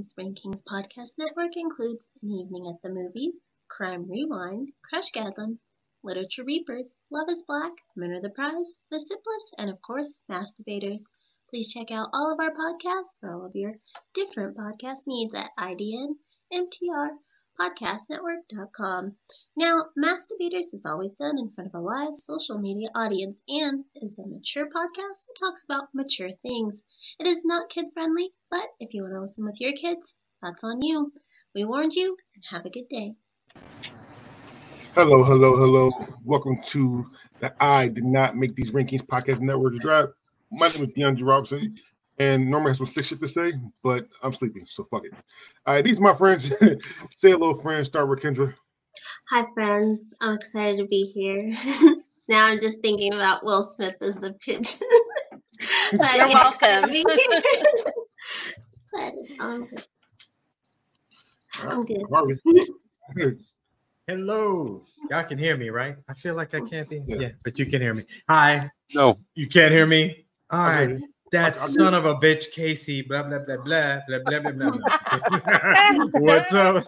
the Spring Kings podcast network includes An Evening at the Movies, Crime Rewind, Crush Gadlin, Literature Reapers, Love is Black, Men are the Prize, The Sip List, and of course, Mass Debaters. Please check out all of our podcasts for all of your different podcast needs at IDN, MTR, PodcastNetwork.com. Now, Mass Debaters is always done in front of a live social media audience and is a mature podcast that talks about mature things. It is not kid-friendly, but if you want to listen with your kids, that's on you. We warned you, and have a good day. Hello, hello, hello. Welcome to the I Did Not Make These Rankings Podcast Network Drive. My name is DeAndre Robson, and normally I have some sick shit to say, but I'm sleepy, so fuck it. All right, these are my friends. Say hello, friends. Start with Kendra. Hi, friends. I'm excited to be here. Now I'm just thinking about Will Smith as the pigeon. You're welcome. But, I'm good. Harvey. Hello. Y'all can hear me, right? I feel like I can't be. Yeah, but you can hear me. Hi. No. You can't hear me? All right. That son of a bitch, Casey, blah, blah, blah, blah, blah, blah, blah, blah, blah. What's up?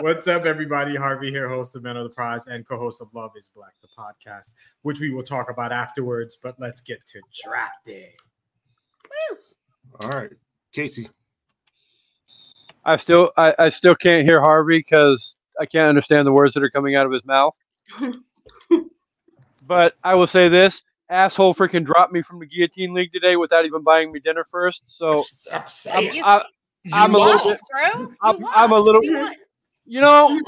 What's up, everybody? Harvey here, host of Men of the Prize and co-host of Love is Black, the podcast, which we will talk about afterwards, but let's get to draft day. All right. Casey. I still can't hear Harvey because I can't understand the words that are coming out of his mouth. But I will say this. Asshole freaking dropped me from the guillotine league today without even buying me dinner first. So I'm a little. You know.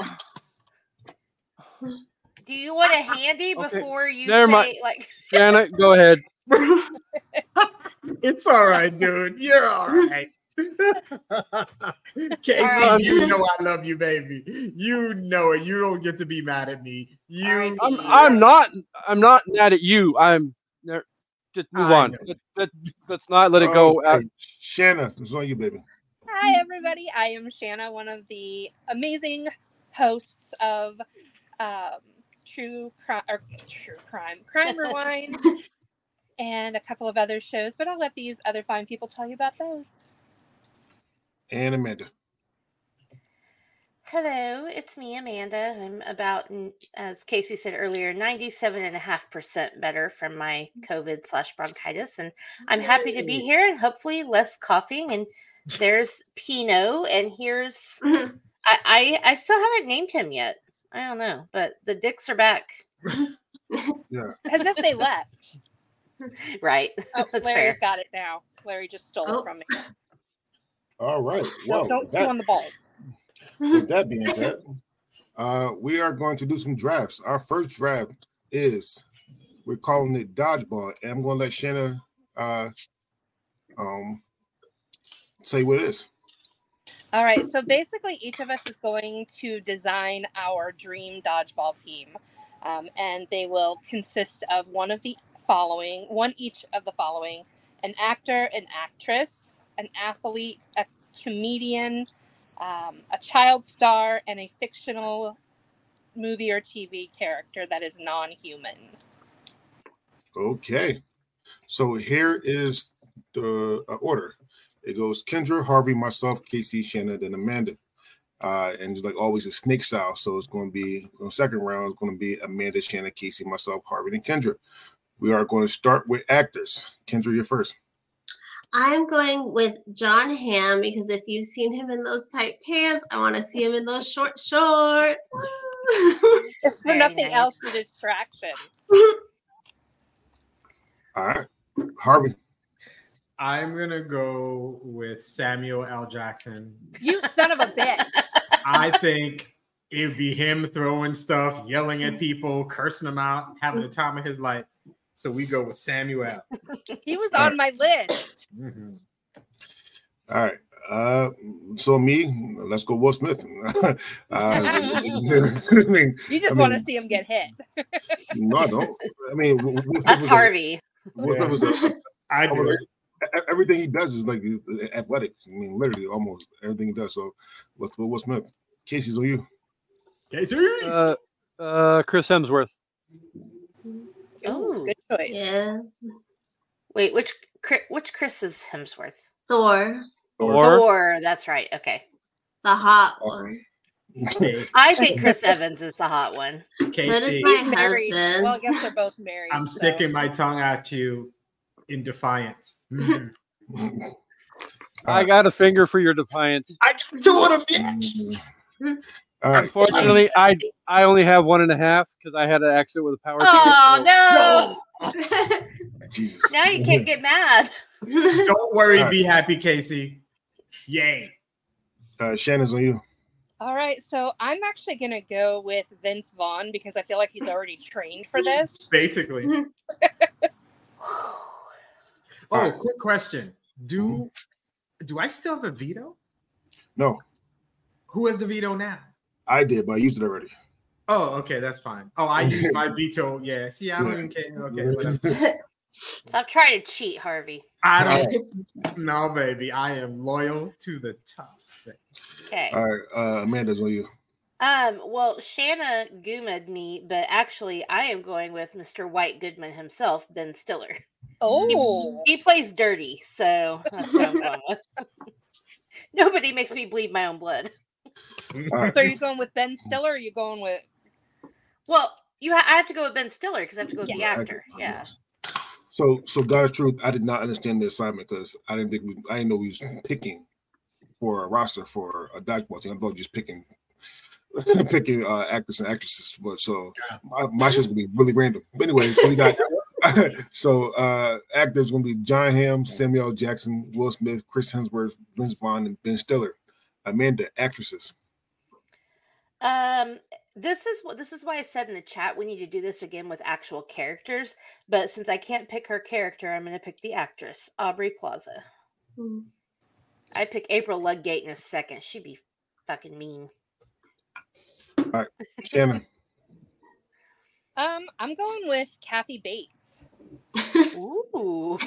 Do you want a handy before you say, like? Shanna, go ahead. It's all right, dude. You're all right. Casey, right. You know I love you, baby. You know it. You don't get to be mad at me. You. I'm not mad at you. Just move on. Let's not let it go. Shanna, it's on you, baby. Hi, everybody. I am Shanna, one of the amazing hosts of Crime Rewind, and a couple of other shows. But I'll let these other fine people tell you about those. And Amanda. Hello, it's me, Amanda. I'm about, as Casey said earlier, 97.5% better from my COVID/bronchitis. And I'm happy to be here and hopefully less coughing. And there's Pino. And here's, I still haven't named him yet. I don't know, but the dicks are back. Yeah. As if they left. Right. Oh, Larry's got it now. Larry just stole it from me. All right. Well, don't chew on the balls. With that being said, we are going to do some drafts. Our first draft is, we're calling it Dodgeball, and I'm going to let Shanna say what it is. All right. So basically, each of us is going to design our dream dodgeball team, and they will consist of one each of the following: an actor, an actress, an athlete, a comedian, a child star, and a fictional movie or TV character that is non-human. Okay. So here is the order. It goes Kendra, Harvey, myself, Casey, Shanna, then Amanda. And just like always, a snake style. So it's going to be, on the second round, it's going to be Amanda, Shanna, Casey, myself, Harvey, and Kendra. We are going to start with actors. Kendra, you're first. I'm going with John Hamm because if you've seen him in those tight pants, I want to see him in those short shorts. It's for nothing else, a distraction. All right. Harvey. I'm going to go with Samuel L. Jackson. You son of a bitch. I think it would be him throwing stuff, yelling at people, cursing them out, having the time of his life. So we go with Samuel. He was on my list. Mm-hmm. All right. So me, let's go Will Smith. You just want to see him get hit. No, I don't. I mean, that's Harvey. Everything he does is like athletic. I mean, literally almost everything he does. So let's go Will Smith. Casey's on you. Casey. Chris Hemsworth. Oh, good choice. Yeah. Wait, which Chris is Hemsworth? Thor. Or that's right. Okay. The hot one. I think Chris Evans is the hot one. Casey. That is my husband. Well, I guess they're both married. I'm sticking my tongue at you in defiance. I got a finger for your defiance. I got two of them. Unfortunately, I only have 1.5 because I had an accident with a power. Oh no! Jesus! Now you can't get mad. Don't worry, be happy, Casey. Yay! Shanna's on you. All right, so I'm actually going to go with Vince Vaughn because I feel like he's already trained for this. Basically. Oh, quick question. Do I still have a veto? No. Who has the veto now? I did, but I used it already. Oh, okay, that's fine. Oh, I used my veto. Yeah, see, I don't even care. Okay. Stop trying to cheat, Harvey. I don't. No, baby, I am loyal to the top. Okay. All right, Amanda's on you. Well, Shanna goomed me, but actually, I am going with Mr. White Goodman himself, Ben Stiller. Oh, he plays dirty, so that's what I'm going with. Nobody makes me bleed my own blood. Right. So, are you going with Ben Stiller? Or are you going with? Well, I have to go with Ben Stiller because I have to go with the actor. Yeah. So God's truth, I did not understand the assignment because I didn't know we was picking for a roster for a dodgeball team. I thought just picking actors and actresses, but so my shit's gonna be really random. But anyway, so we got actors gonna be John Hamm, Samuel Jackson, Will Smith, Chris Hemsworth, Vince Vaughn, and Ben Stiller. Amanda, actresses. This is why I said in the chat we need to do this again with actual characters. But since I can't pick her character, I'm gonna pick the actress, Aubrey Plaza. Mm-hmm. I pick April Ludgate in a second. She'd be fucking mean. All right, Shanna. I'm going with Kathy Bates. Ooh,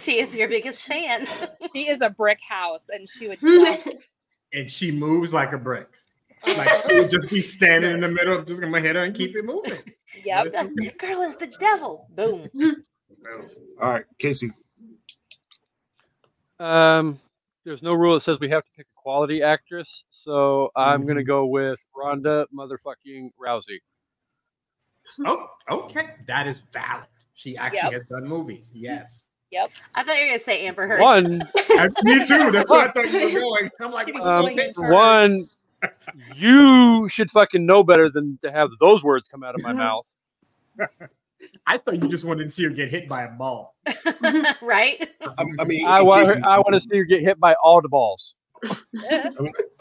she is your biggest fan. She is a brick house, and she would. And she moves like a brick. Like she would just be standing in the middle. I'm just gonna hit her and keep it moving. Yep, that girl is the devil. Boom. All right, Casey. There's no rule that says we have to pick a quality actress, so I'm going to go with Ronda motherfucking Rousey. Oh, okay. That is valid. She actually has done movies. Yes. Yep. I thought you were going to say Amber Heard. One. Me too. That's what I thought you were going. I'm like, one, you should fucking know better than to have those words come out of my mouth. I thought you just wanted to see her get hit by a ball. Right? I mean, I want to see her get hit by all the balls. I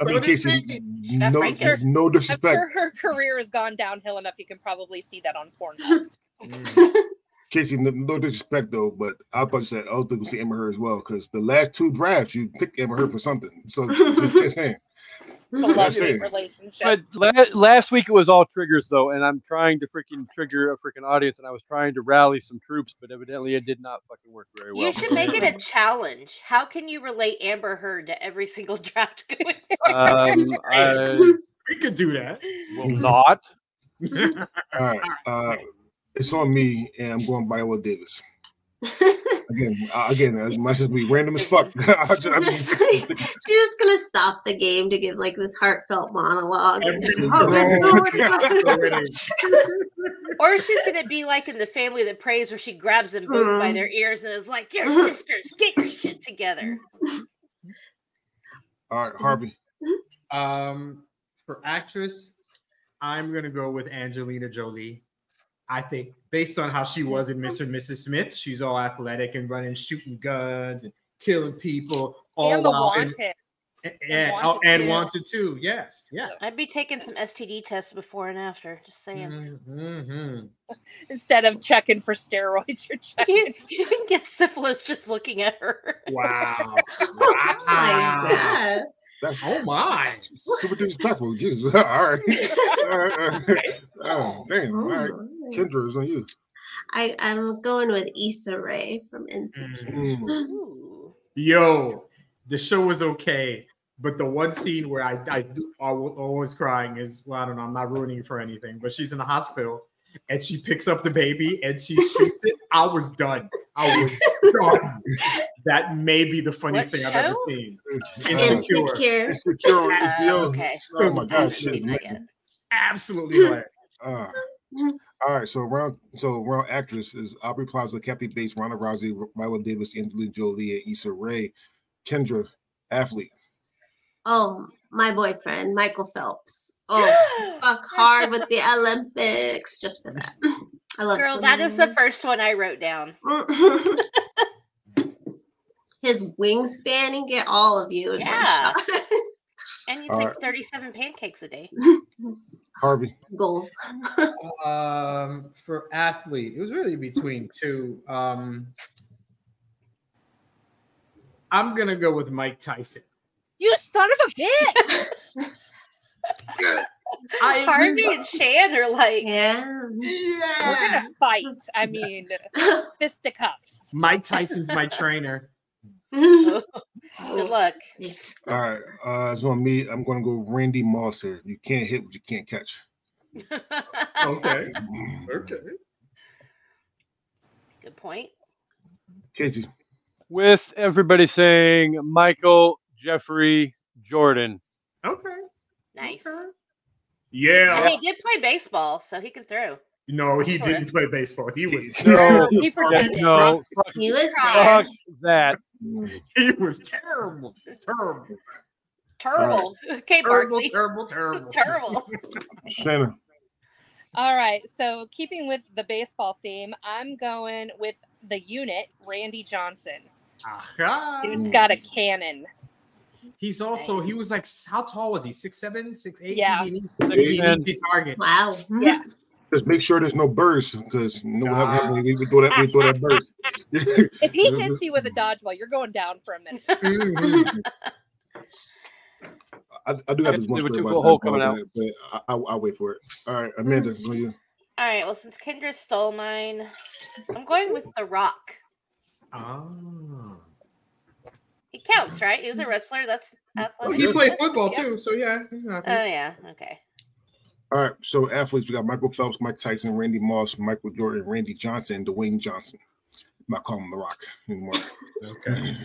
mean Casey, no disrespect. I'm sure her career has gone downhill enough. You can probably see that on Pornhub. Casey, no disrespect, though, but I thought you said I was going to see Amber Heard as well, because the last 2 drafts, you picked Amber Heard for something. So just saying. But last week it was all triggers though, and I'm trying to freaking trigger a freaking audience, and I was trying to rally some troops, but evidently it did not fucking work very well. You should make it a challenge. How can you relate Amber Heard to every single draft going forward? We could do that. Well, not. All right. It's on me, and I'm going by Viola Davis. Again, my sister be random as fuck. She was gonna stop the game to give like this heartfelt monologue. Or she's gonna be like in The Family That Prays, where she grabs them both by their ears and is like, "Your sisters, get your shit together." All right, Harvey. For actress, I'm gonna go with Angelina Jolie. I think based on how she was in Mr. and Mrs. Smith, she's all athletic and running, shooting guns and killing people. And Wanted too. Yes, yes. I'd be taking some STD tests before and after. Just saying. Instead of checking for steroids, you're checking. You can get syphilis just looking at her. Wow. Oh my God. That's oh my! Super disrespectful. Jesus. All right. Oh damn! All right. Kendra, is on you. I'm going with Issa Rae from Insecure. Yo, the show was okay, but the one scene where I was always crying is, well, I don't know. I'm not ruining it for anything, but she's in the hospital and she picks up the baby and she shoots it, I was done. I was done. That may be the funniest thing I've ever seen. Insecure. Insecure. Okay. Oh my gosh. Absolutely right. All right, so round actress is Aubrey Plaza, Kathy Bates, Ronda Rousey, Viola Davis, Angelina Jolie, Issa Rae. Kendra, athlete. Oh, my boyfriend, Michael Phelps. Oh, fuck hard with the Olympics just for that. I love girl. Swimming. That is the first one I wrote down. His wingspan and get all of you in one shot. And you take 37 pancakes a day. Harvey. Goals. For athlete, it was really between two. I'm going to go with Mike Tyson. You son of a bitch. Harvey and Shan are like, yeah, we're going to fight. I mean, fisticuffs. Mike Tyson's my trainer. Good luck. All right. It's on me. I'm going to go Randy Moss here. You can't hit what you can't catch. Okay. Okay. Good point. Casey. With everybody saying Michael, Jeffrey, Jordan. Okay. Nice. Okay. Yeah. And he did play baseball, so he can throw. No, he didn't play baseball. He was terrible. He was terrible. That. He was terrible. Terrible. Terrible. Okay, Barkley. Terrible. Shanna. All right. So keeping with the baseball theme, I'm going with the unit, Randy Johnson. Aha. He's got a cannon. He's also, he was like, how tall was he? 6'7", 6'8"? Yeah. He needs target. Wow. Yeah. Just make sure there's no burst, because we throw that burst. If he hits you with a dodgeball, you're going down for a minute. I do have this one story about that, but I'll wait for it. All right, Amanda, what are you? All right, well, since Kendra stole mine, I'm going with The Rock. Oh. He counts, right? He was a wrestler. That's athletic. He played football too, so yeah, he's not. Oh yeah, okay. All right, so athletes, we got Michael Phelps, Mike Tyson, Randy Moss, Michael Jordan, Randy Johnson, and Dwayne Johnson. I'm not calling him The Rock anymore. Okay.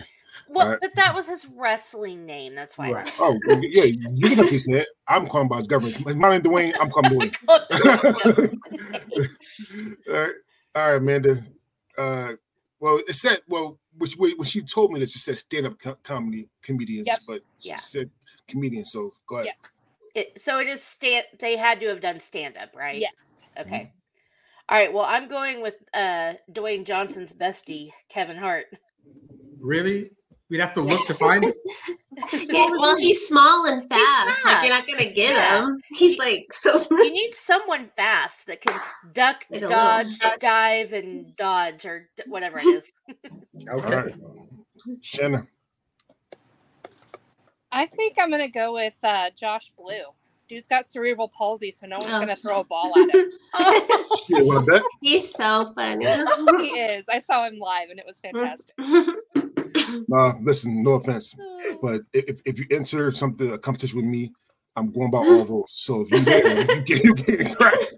Well, but that was his wrestling name. That's why. Right. I said yeah, you can actually say it. I'm calling by his government. It's not Dwayne. I'm calling Dwayne. All right, Amanda. Well, it said. Well, when she told me this, she said stand-up comedy comedians, but she said comedian. So go ahead. Yeah. It is they had to have done stand-up, right? Yes. Okay. All right. Well, I'm going with Dwayne Johnson's bestie, Kevin Hart. Really? We'd have to look to find it? Well, he's small and fast. Like, you're not going to get him. He's like... so. You need someone fast that can duck, dive, and dodge, or whatever it is. Okay. All right. Shanna. I think I'm going to go with Josh Blue. Dude's got cerebral palsy, so no one's going to throw a ball at him. You want to bet? He's so funny. He is. I saw him live, and it was fantastic. Listen, no offense, but if you enter a competition with me, I'm going by all rules. So if you you're getting cracked.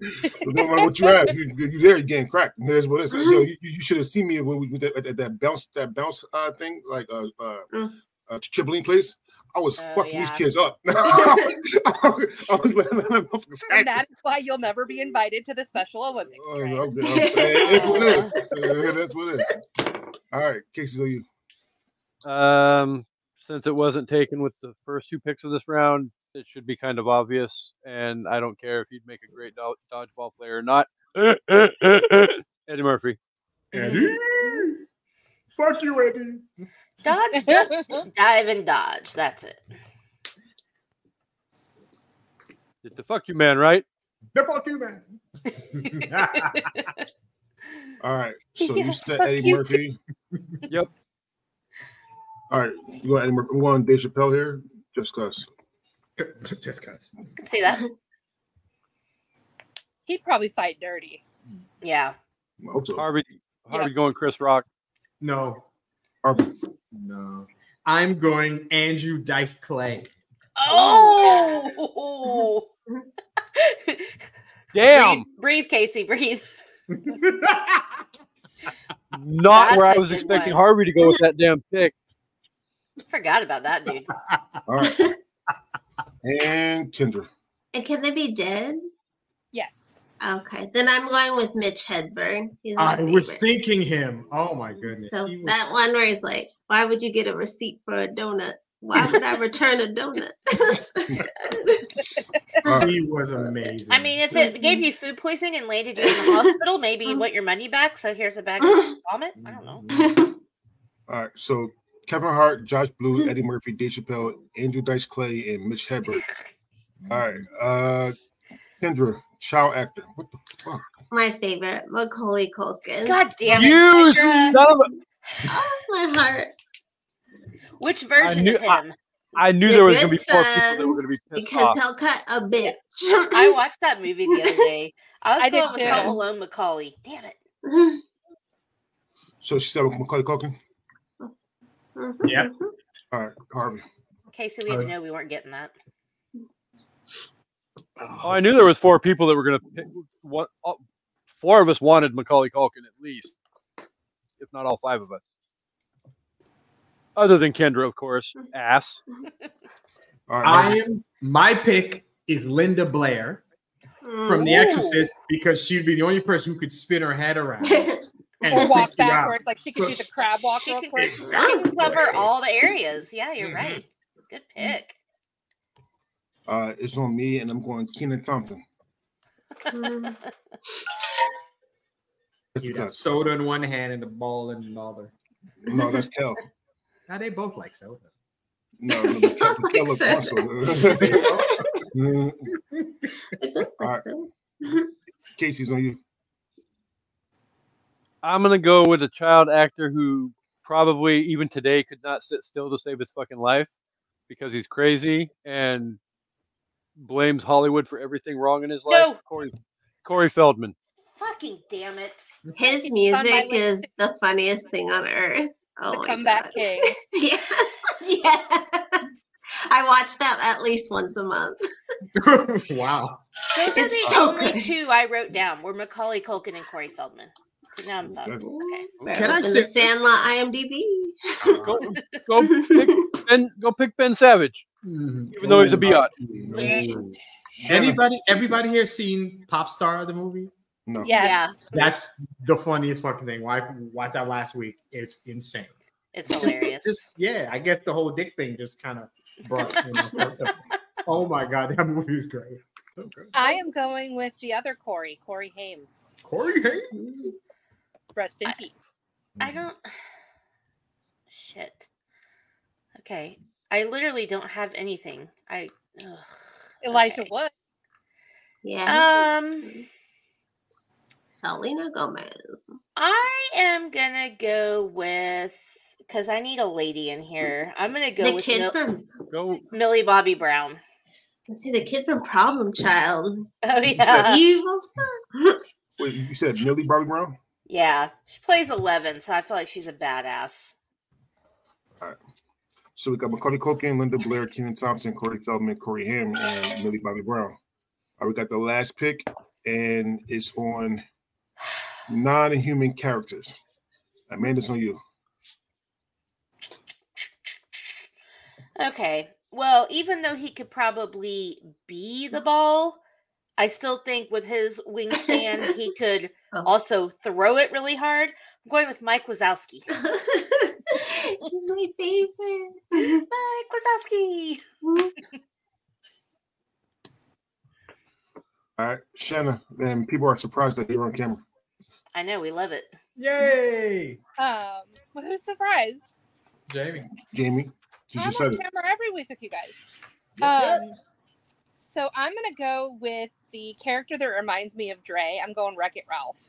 No matter what you have, you're there, you're getting cracked. That's what it is. Yo, you should have seen me when we at that bounce thing, like trampoline place. I was fucking these kids up. And that's why you'll never be invited to the Special Olympics. Right? That's what it is. All right, Casey, so you. Since it wasn't taken with the first two picks of this round, it should be kind of obvious. And I don't care if you'd make a great dodgeball player or not. Eddie Murphy. Eddie? Fuck you, Eddie. Dodge, dive, and dodge. That's it. It's the fuck you man, right? The fuck you man. All right. So you said Eddie Murphy. Yep. All right. You want Eddie Murphy? I'm going Dave Chappelle here. Just cause. I can see that. He'd probably fight dirty. Yeah. Harvey going Chris Rock. No. Harvey. No, I'm going Andrew Dice Clay. Oh, Damn. Breathe, Casey, breathe. Not that's where I was expecting one. Harvey to go with that damn pick. Forgot about that, dude. All right. And Kendra. And can they be dead? Yes. Okay. Then I'm going with Mitch Hedberg. He's my favorite. I was thinking him. Oh, my goodness. So that one where he's like, why would you get a receipt for a donut? Why would I return a donut? He was amazing. I mean, if it gave you food poisoning and landed you in the hospital, maybe you want your money back. So here's a bag of vomit. I don't know. All right. So Kevin Hart, Josh Blue, Eddie Murphy, Dave Chappelle, Andrew Dice Clay, and Mitch Hedberg. All right. Kendra, child actor. What the fuck? My favorite, Macaulay Culkin. God damn it. You son of a... Oh, my heart. Which version of him? I knew there was going to be 4 people that were going to be pissed off. Because he'll cut a bitch. I watched that movie the other day. I saw Home Alone Macaulay. Damn it. So she said Macaulay Culkin? Yep. All right, Harvey. Okay, so we didn't know we weren't getting that. Oh, I knew there was 4 people that were going to pick. 4 of us wanted Macaulay Culkin at least, if not all 5 of us. Other than Kendra, of course. Ass. My pick is Linda Blair from The Exorcist because she'd be the only person who could spin her head around. Or walk backwards. Like she could do the crab walk real quick. She can cover all the areas. Yeah, you're right. Good pick. It's on me, and I'm going Kenan Thompson. You got soda in one hand and the ball in the other. No, that's Kel. Now they both like soda. No, Casey's on you. I'm gonna go with a child actor who probably even today could not sit still to save his fucking life because he's crazy and blames Hollywood for everything wrong in his life. No. Corey Feldman. Fucking damn it! His music is the funniest thing on earth. Oh, the comeback king. Yes. I watch that at least once a month. Wow. Those are the only 2 I wrote down were Macaulay Culkin and Corey Feldman. So now I'm fucked. Okay. Can I say Sandlot IMDb? Go pick Ben Savage. Mm-hmm. Even though he's a biot. Mm-hmm. Everybody here seen Pop Star, the movie? No. Yeah. That's the funniest fucking thing. Why watch that last week? It's insane. It's hilarious. I guess the whole dick thing just kind of brought. Oh my god, that movie was great. So good. I am going with the other Corey Haim. Corey Haim. Rest in peace. I don't. Shit. Okay, I literally don't have anything. Elijah Wood. Yeah. Selena Gomez. I am gonna go with, because I need a lady in here. I'm gonna go with the kid from Millie Bobby Brown. Let's see, the kid from Problem Child. Oh yeah, evil stuff. Wait, you said Millie Bobby Brown? Yeah, she plays 11, so I feel like she's a badass. All right. So we got Macaulay Culkin, Linda Blair, Kenan Thompson, Corey Feldman, Corey Haim, and Millie Bobby Brown. All right, we got the last pick, and it's on. Non-human characters. Amanda's on you. Okay. Well, even though he could probably be the ball, I still think with his wingspan, he could also throw it really hard. I'm going with Mike Wazowski. He's my favorite. Mike Wazowski. All right, Shanna, and people are surprised that you're on camera. I know, we love it. Yay! Well, who's surprised? Jamie. I'm on camera every week with you guys. So I'm going to go with the character that reminds me of Dre. I'm going Wreck-It Ralph.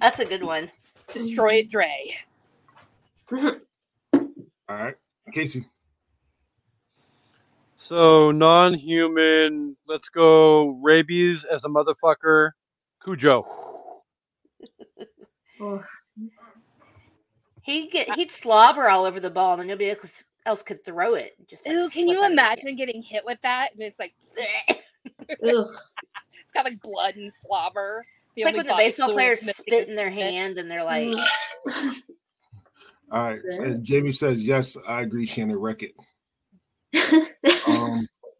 That's a good one. Destroy it, Dre. All right. Casey. So non-human, let's go rabies as a motherfucker. Cujo. He'd slobber all over the ball, and nobody else could throw it. Just, can you imagine getting hit with that? And it's like, It's got like blood and slobber. It's like when the baseball players spit in their hand and they're like. All right. And Jamie says, yes, I agree, Shanna, wreck it.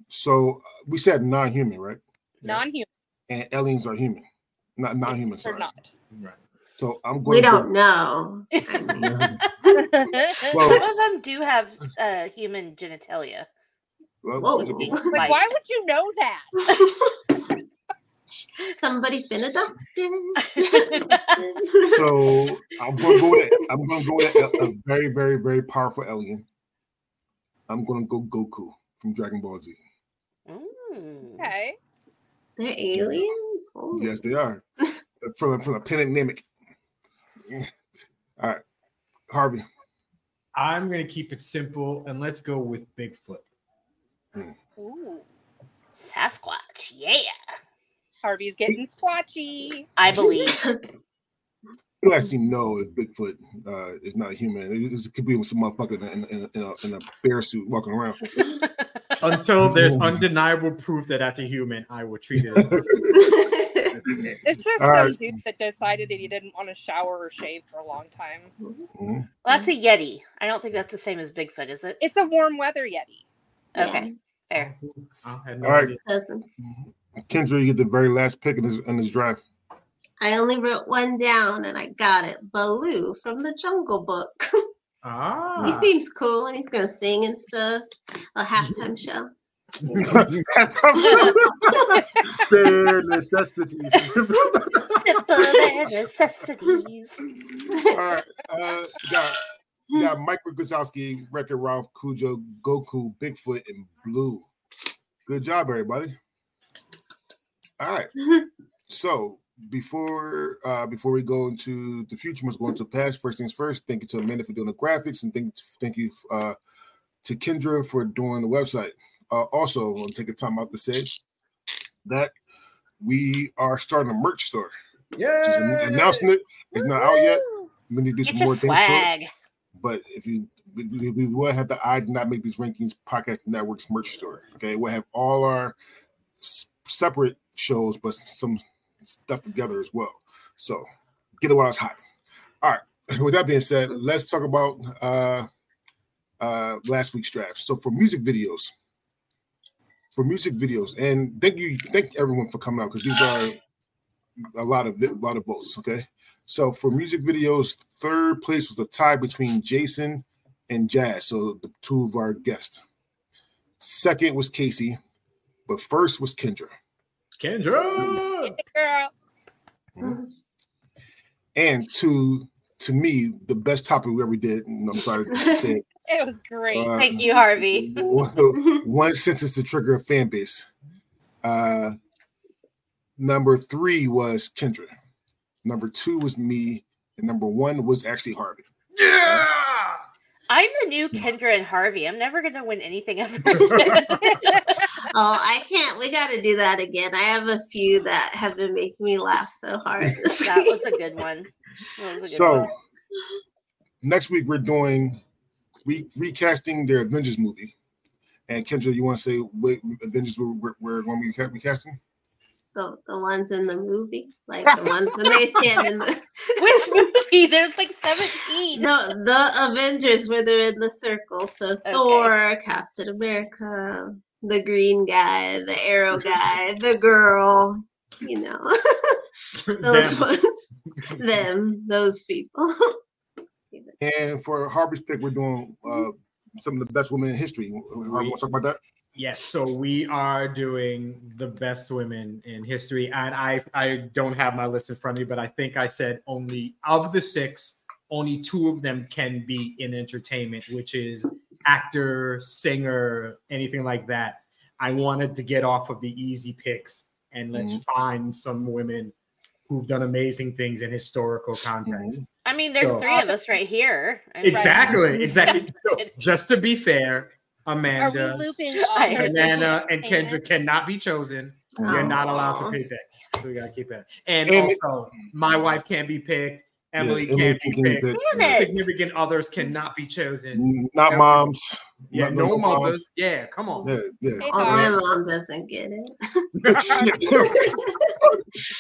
So we said non-human, right? Non-human. And aliens are human. Not non-human, sorry. They're not. Right. So I'm going we don't know. Well, some of them do have human genitalia. Well, like, why would you know that? Somebody's been a doctor. So I'm going to go with a very, very, very powerful alien. I'm going to go Goku from Dragon Ball Z. Mm. Okay. They're aliens? Oh. Yes, they are. From a pandemic. All right, Harvey. I'm going to keep it simple, and let's go with Bigfoot. Mm. Ooh, Sasquatch, yeah. Harvey's getting splotchy, I believe. You don't actually know if Bigfoot is not a human. It could be some motherfucker in a bear suit walking around. Until there's undeniable proof that that's a human, I will treat it. It's just some dude that decided that he didn't want to shower or shave for a long time. Mm-hmm. Well, that's a Yeti. I don't think that's the same as Bigfoot, is it? It's a warm weather Yeti. Yeah. Okay, fair. All right. Kendra, you get the very last pick in this drive. I only wrote one down, and I got it. Baloo from the Jungle Book. He seems cool, and he's going to sing and stuff. A halftime show. Bare necessities. Simple bare necessities. All right, got Mike Guzowski, Wreck-It Ralph, Cujo, Goku, Bigfoot, and Blue. Good job, everybody. All right. So before we go into the future, let's go into the past. First things first. Thank you to Amanda for doing the graphics, and thank you to Kendra for doing the website. Also, I'll take the time out to say that we are starting a merch store. Yeah, announcing it. It's not out yet. We need to do some more things to it. But if you, we will have the I Did Not Make These Rankings Podcast Network's merch store. Okay, we'll have all our separate shows, but some stuff together as well. So get it while it's hot. All right. With that being said, let's talk about last week's draft. So for music videos. And thank everyone for coming out, because these are a lot of votes. Okay, so for music videos, third place was a tie between Jason and Jazz, so the two of our guests. Second was Casey, but first was Kendra. Kendra, mm-hmm. And to me, the best topic we ever did. And I'm sorry to say it. It was great. Thank you, Harvey. One sentence to trigger a fan base. Number three was Kendra. Number two was me. And number one was actually Harvey. Yeah! I'm the new Kendra and Harvey. I'm never going to win anything ever. I can't. We got to do that again. I have a few that have been making me laugh so hard. That was a good one. Next week we're doing... recasting their Avengers movie. And Kendra, you want to say what Avengers we're going to be recasting? The ones in the movie? Like the ones when they stand in the... Which movie? There's like 17. No, the Avengers where they're in the circle. So okay. Thor, Captain America, the green guy, the arrow guy, the girl, you know. Those ones. Them. Those people. And for Harvey's pick, we're doing some of the best women in history. Harvey, want to talk about that? Yes. So we are doing the best women in history. And I don't have my list in front of me, but I think I said only of the six, only two of them can be in entertainment, which is actor, singer, anything like that. I wanted to get off of the easy picks and let's find some women who've done amazing things in historical context. I mean, there's three of us right here. Exactly. So, just to be fair, Amanda, and Kendra cannot be chosen. You're not allowed to pick that. So we gotta keep that. And also, my wife can't be picked. Emily can't be picked. Significant others cannot be chosen. Not moms. Yeah, no mothers. Yeah, come on. My mom doesn't get it.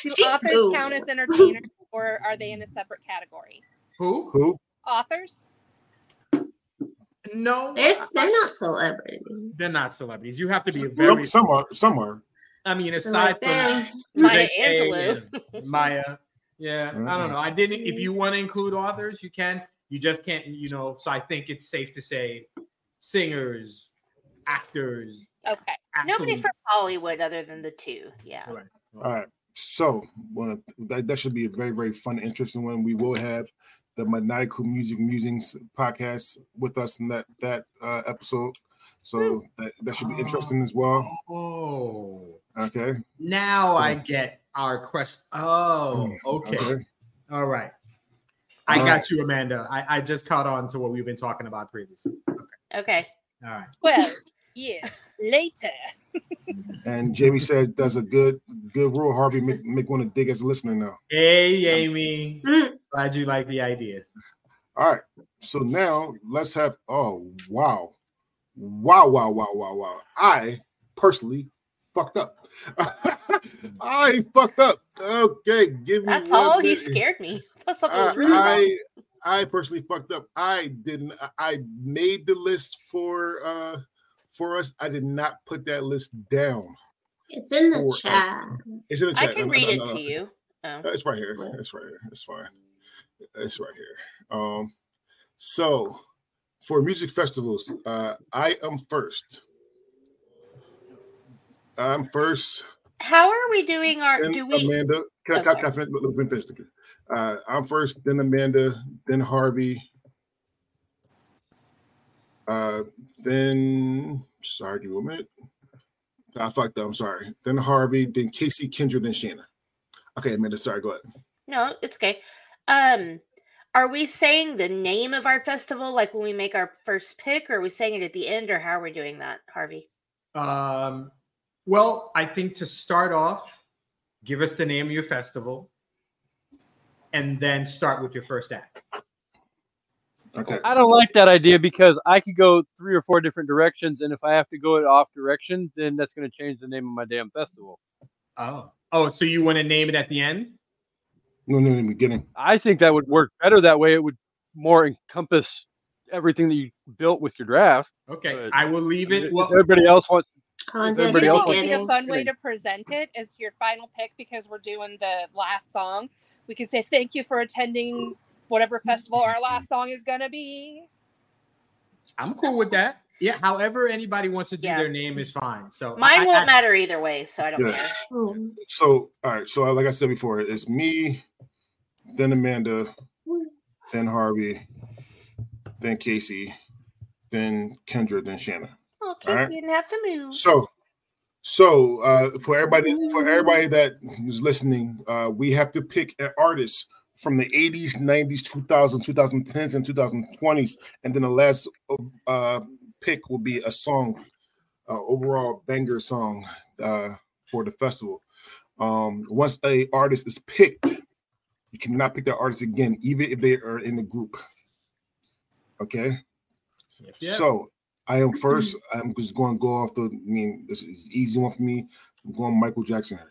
Do authors count as entertainers, or are they in a separate category? Who? Authors? No, they're not celebrities. They're not celebrities. You have to be somewhere. I mean, aside from Maya Angelou, Yeah, I don't know. I didn't. If you want to include authors, you can. You just can't. You know. So I think it's safe to say singers, actors. Okay. Athletes. Nobody from Hollywood other than the two. Yeah. All right. All right. So that should be a very, very fun, interesting one. We will have the Maniacal Music Musings podcast with us in that episode. So that should be interesting as well. Oh. Okay. Now I get our question. Oh, okay. All right. I got you, Amanda. I just caught on to what we've been talking about previously. Okay. All right. 12 years later. And Jamie says, does a good rule, Harvey, make one to dig as a listener now. Hey, Amy. Glad you like the idea. All right. So now let's have, wow. I personally fucked up. I fucked up. Okay, give me that's all. Minute. You scared me. That's something was really wrong. I personally fucked up. I made the list for us. I did not put that list down. It's in the chat. It's in the chat. I can read it to you. Oh. It's right here. It's right here. It's fine. It's right here. So for music festivals, I am first. I'm first. How are we doing our? Do we? Amanda, can I finish? I'm first, then Amanda, then Harvey, then sorry, give me a minute. I fucked up. I'm sorry. Then Harvey, then Casey, Kendra, then Shanna. Okay, Amanda, sorry. Go ahead. No, it's okay. Are we saying the name of our festival, like when we make our first pick, or are we saying it at the end, or how are we doing that, Harvey? Well, I think to start off, give us the name of your festival and then start with your first act. Okay. I don't like that idea because I could go 3 or 4 different directions, and if I have to go in off direction, then that's going to change the name of my damn festival. Oh, so you want to name it at the end? No, in the beginning. I think that would work better that way. It would more encompass everything that you built with your draft. Okay, but I will leave it. Well, everybody else wants... What would be a fun way to present it as your final pick, because we're doing the last song. We could say thank you for attending whatever festival our last song is gonna be. I'm cool with that. Yeah. However, anybody wants to do their name is fine. So mine won't matter either way, so I don't care. So all right. So like I said before, it's me, then Amanda, then Harvey, then Casey, then Kendra, then Shanna. Oh, Casey didn't have to move. So for everybody that is listening, we have to pick an artist from the 80s, 90s, 2000s, 2010s, and 2020s, and then the last pick will be a song, overall banger song for the festival. Once a artist is picked, you cannot pick that artist again, even if they are in the group. Okay, yeah. So. I am first. I'm just going to go off the. I mean, this is an easy one for me. I'm going Michael Jackson here.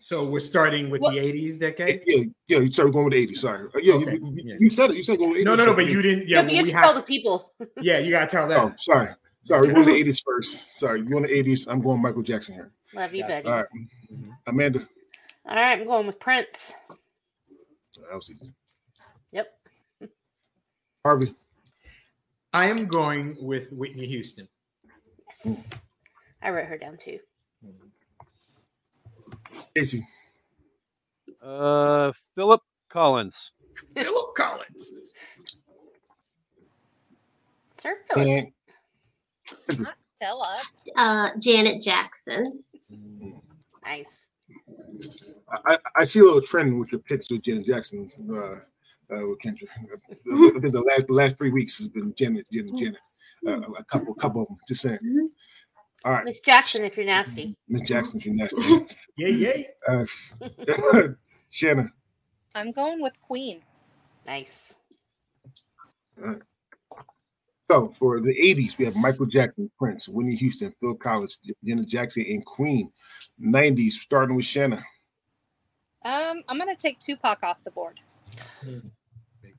So we're starting with the 80s decade? Yeah. You started going with the 80s. Sorry. Yeah, okay. You said it. You said going with the 80s. No, but you didn't. Yeah, but you have to tell the people. Yeah, you got to tell them. Oh, sorry. We're going to the 80s first. Sorry. You're going to the 80s. I'm going Michael Jackson here. Love you, buddy. All right. Amanda. All right. I'm going with Prince. That was easy. Yep. Harvey. I am going with Whitney Houston. Yes. I wrote her down too. Casey. Philip Collins. Philip Collins. Sir Philip. Not Philip. Janet Jackson. Nice. I see a little trend with your picks with Janet Jackson. With Kendra. I think the last 3 weeks has been Janet. A couple of them. Just saying. Mm-hmm. All right. Miss Jackson, if you're nasty. Yeah. Shanna. I'm going with Queen. Nice. All right. So for the 80s, we have Michael Jackson, Prince, Whitney Houston, Phil Collins, Janet Jackson, and Queen. 90s, starting with Shanna. I'm going to take Tupac off the board. Big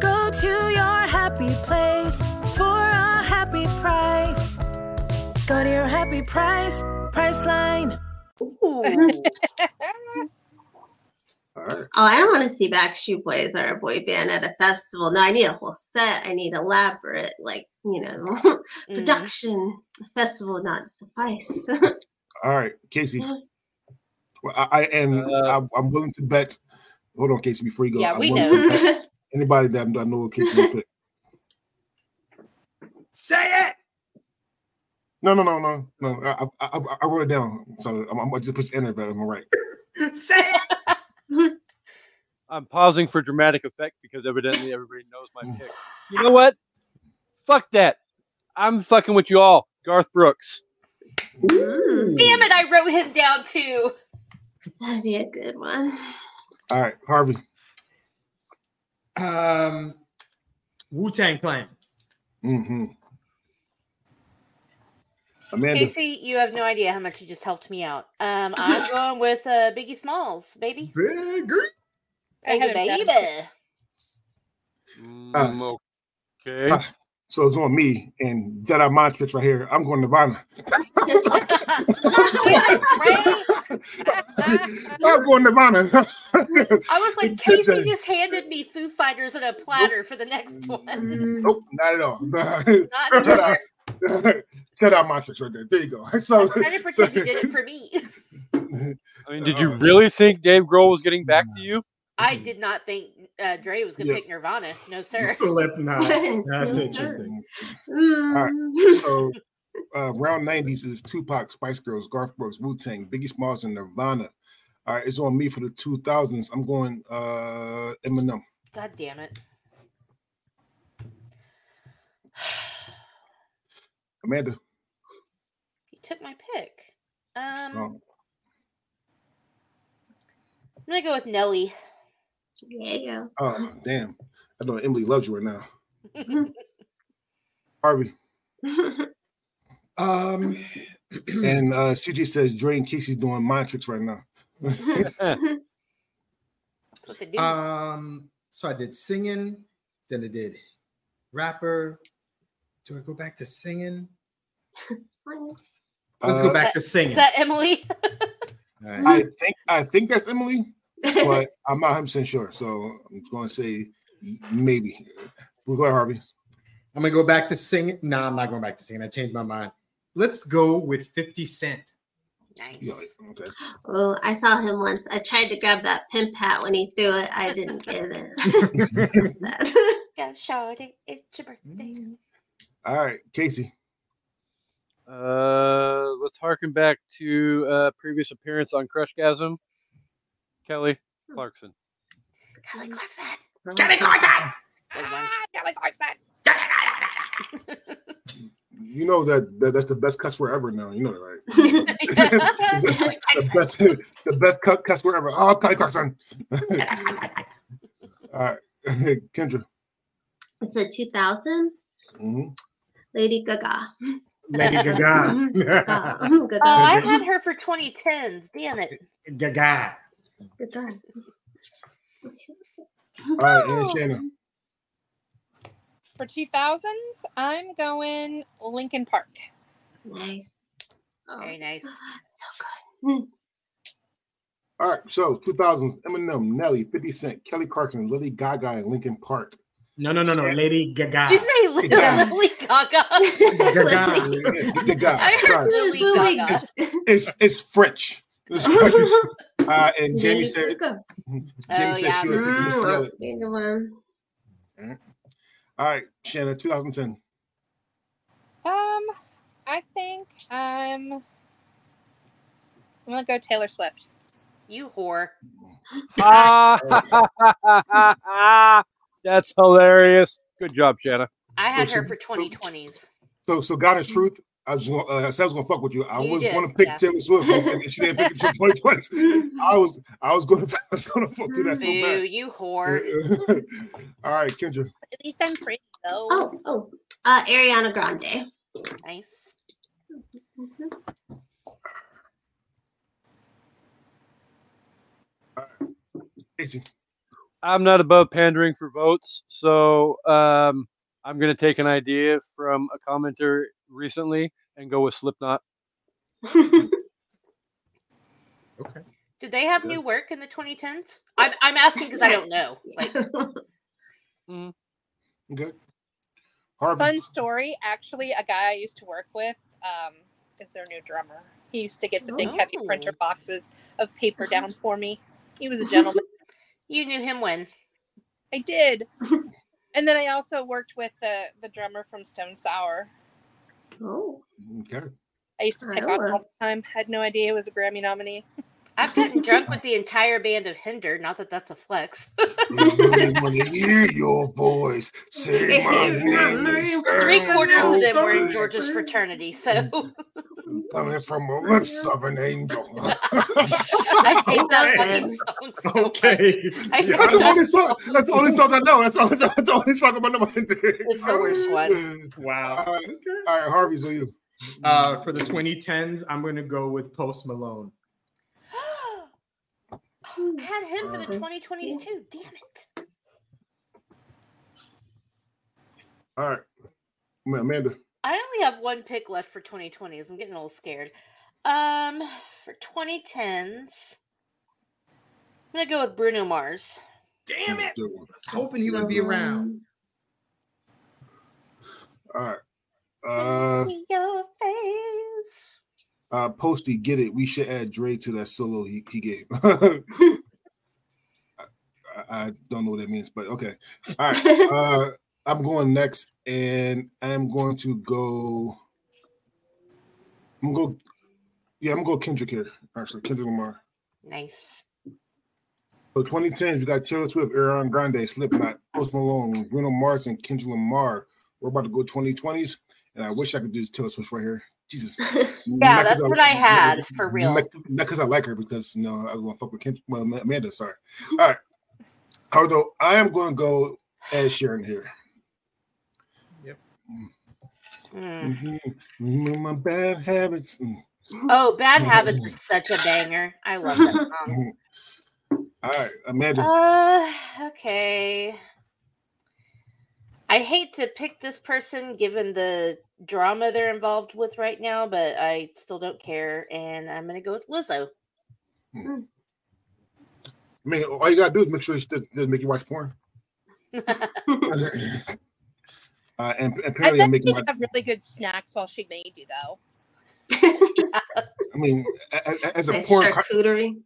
Go to your happy place for a happy price. Go to your happy price, Priceline. All right. Oh, I don't want to see Backstreet Boys or a boy band at a festival. No, I need a whole set. I need elaborate, production. A festival not suffice. All right, Casey. Well, I'm willing to bet. Hold on, Casey, before you go. Yeah, we know. Anybody that I know, Casey will pick. Say it. No. I wrote it down, so I'm just push enter, but I'm all right. Say it. I'm pausing for dramatic effect because evidently everybody knows my pick. You know what? Fuck that. I'm fucking with you all. Garth Brooks. Ooh. Damn it! I wrote him down too. That'd be a good one. All right, Harvey. Wu-Tang Clan. Mm-hmm. Amanda. Casey, you have no idea how much you just helped me out. I'm going with Biggie Smalls, baby. Biggie. Okay. So it's on me, and Jedi mind fits right here. I'm going to Nirvana. I'm going to Nirvana. I was like, Casey just handed me Foo Fighters on a platter for the next one. Nope, not at all. Not anymore. Cut out Matrix right there. There you go. So, I was trying to pretend you did it for me. I mean, did you really think Dave Grohl was getting back to you? I did not think Dre was going to pick Nirvana. No, sir. Slipknot. That's interesting. All right. So, round 90s is Tupac, Spice Girls, Garth Brooks, Wu-Tang, Biggie Smalls, and Nirvana. All right. It's on me for the 2000s. I'm going Eminem. God damn it. Amanda. Took my pick. I'm gonna go with Nelly. Yeah. Oh damn! I know Emily loves you right now. Harvey. And CJ says Dre and Casey's doing mind tricks right now. What they do. So I did singing, then I did rapper. Do I go back to singing? Let's go back to singing. Is that Emily? Right. I think that's Emily, but I'm not 100% sure. So I'm going to say maybe. We'll go ahead, Harvey. I'm going to go back to singing. No, I'm not going back to singing. I changed my mind. Let's go with 50 Cent. Nice. Yeah, okay. Oh, I saw him once. I tried to grab that pimp hat when he threw it. I didn't get it. Go, shorty. It's your birthday. All right, Casey. Let's harken back to previous appearance on Crushgasm. Kelly Clarkson. You know that's the best cuss word ever now. You know that, right? the best cuss word ever. Oh, Kelly Clarkson. All right, Kendra. It's a 2000. Mm-hmm. Lady Gaga. Gaga. Oh, I had her for 2010s. Damn it. Gaga. Good time. All right, and Shanna. For 2000s, I'm going Linkin Park. Nice. Oh, very nice. So good. All right, so 2000s, Eminem, Nelly, 50 Cent, Kelly Clarkson, Lady Gaga, and Linkin Park. No, Lady Gaga. Did you say Lily Gaga? Gaga. I heard Lily Gaga. It's French. And Jamie said. Jamie said she was Miss All right, Shanna, 2010. I think I'm going to go Taylor Swift. You whore. That's hilarious. Good job, Shanna. I had her for 2020s. So God is truth. I was gonna fuck with you. I was gonna pick Taylor Swift, and she didn't pick it until 2020. I was gonna fuck through that so bad. You whore. All right, Kendra. At least I'm pretty though. Ariana Grande. Nice. All right. Casey. I'm not above pandering for votes, so I'm gonna take an idea from a commenter recently and go with Slipknot. Okay. Did they have new work in the 2010s? I'm asking because I don't know. Like, good. Harvey. Fun story. Actually, a guy I used to work with is their new drummer. He used to get the big heavy printer boxes of paper down for me. He was a gentleman. You knew him when? I did. And then I also worked with the drummer from Stone Sour. Oh, okay. I used to pick on all the time. Had no idea it was a Grammy nominee. I've gotten drunk with the entire band of Hinder. Not that that's a flex. I want to hear your voice. Say my name. 3/4 of them were in George's fraternity. So coming from the lips of an angel. I hate that song. So okay, that's the only song. That's the only song I know. That's the only song about nobody. It's the worst one. Wow. All right, Harvey, so you. For the 2010s, I'm going to go with Post Malone. I had him for the 2022. Damn it. All right. Amanda. I only have one pick left for 2020s. I'm getting a little scared. For 2010s, I'm going to go with Bruno Mars. Damn it. I was hoping he would be around. All right. Your face. Posty, get it. We should add Dre to that solo he gave. I don't know what that means, but okay. All right. I'm going next, and I'm going to go. I'm going to go Kendrick here, actually. Kendrick Lamar. Nice. So 2010s, we got Taylor Swift, Ariana Grande, Slipknot, Post Malone, Bruno Mars, and Kendrick Lamar. We're about to go 2020s, and I wish I could do this Taylor Swift right here. Jesus. Yeah, that's what I had for real. Not because I like her, because I was gonna fuck with Amanda. Sorry. All right. Although I am gonna go as Sharon here. Yep. My bad habits. Oh, bad habits is such a banger. I love that song. All right, Amanda. Okay. I hate to pick this person given the drama they're involved with right now, but I still don't care, and I'm going to go with Lizzo. I mean, all you got to do is make sure she doesn't make you watch porn. And apparently, I think she'd have really good snacks while she made you, though. I mean, as a porn charcuterie.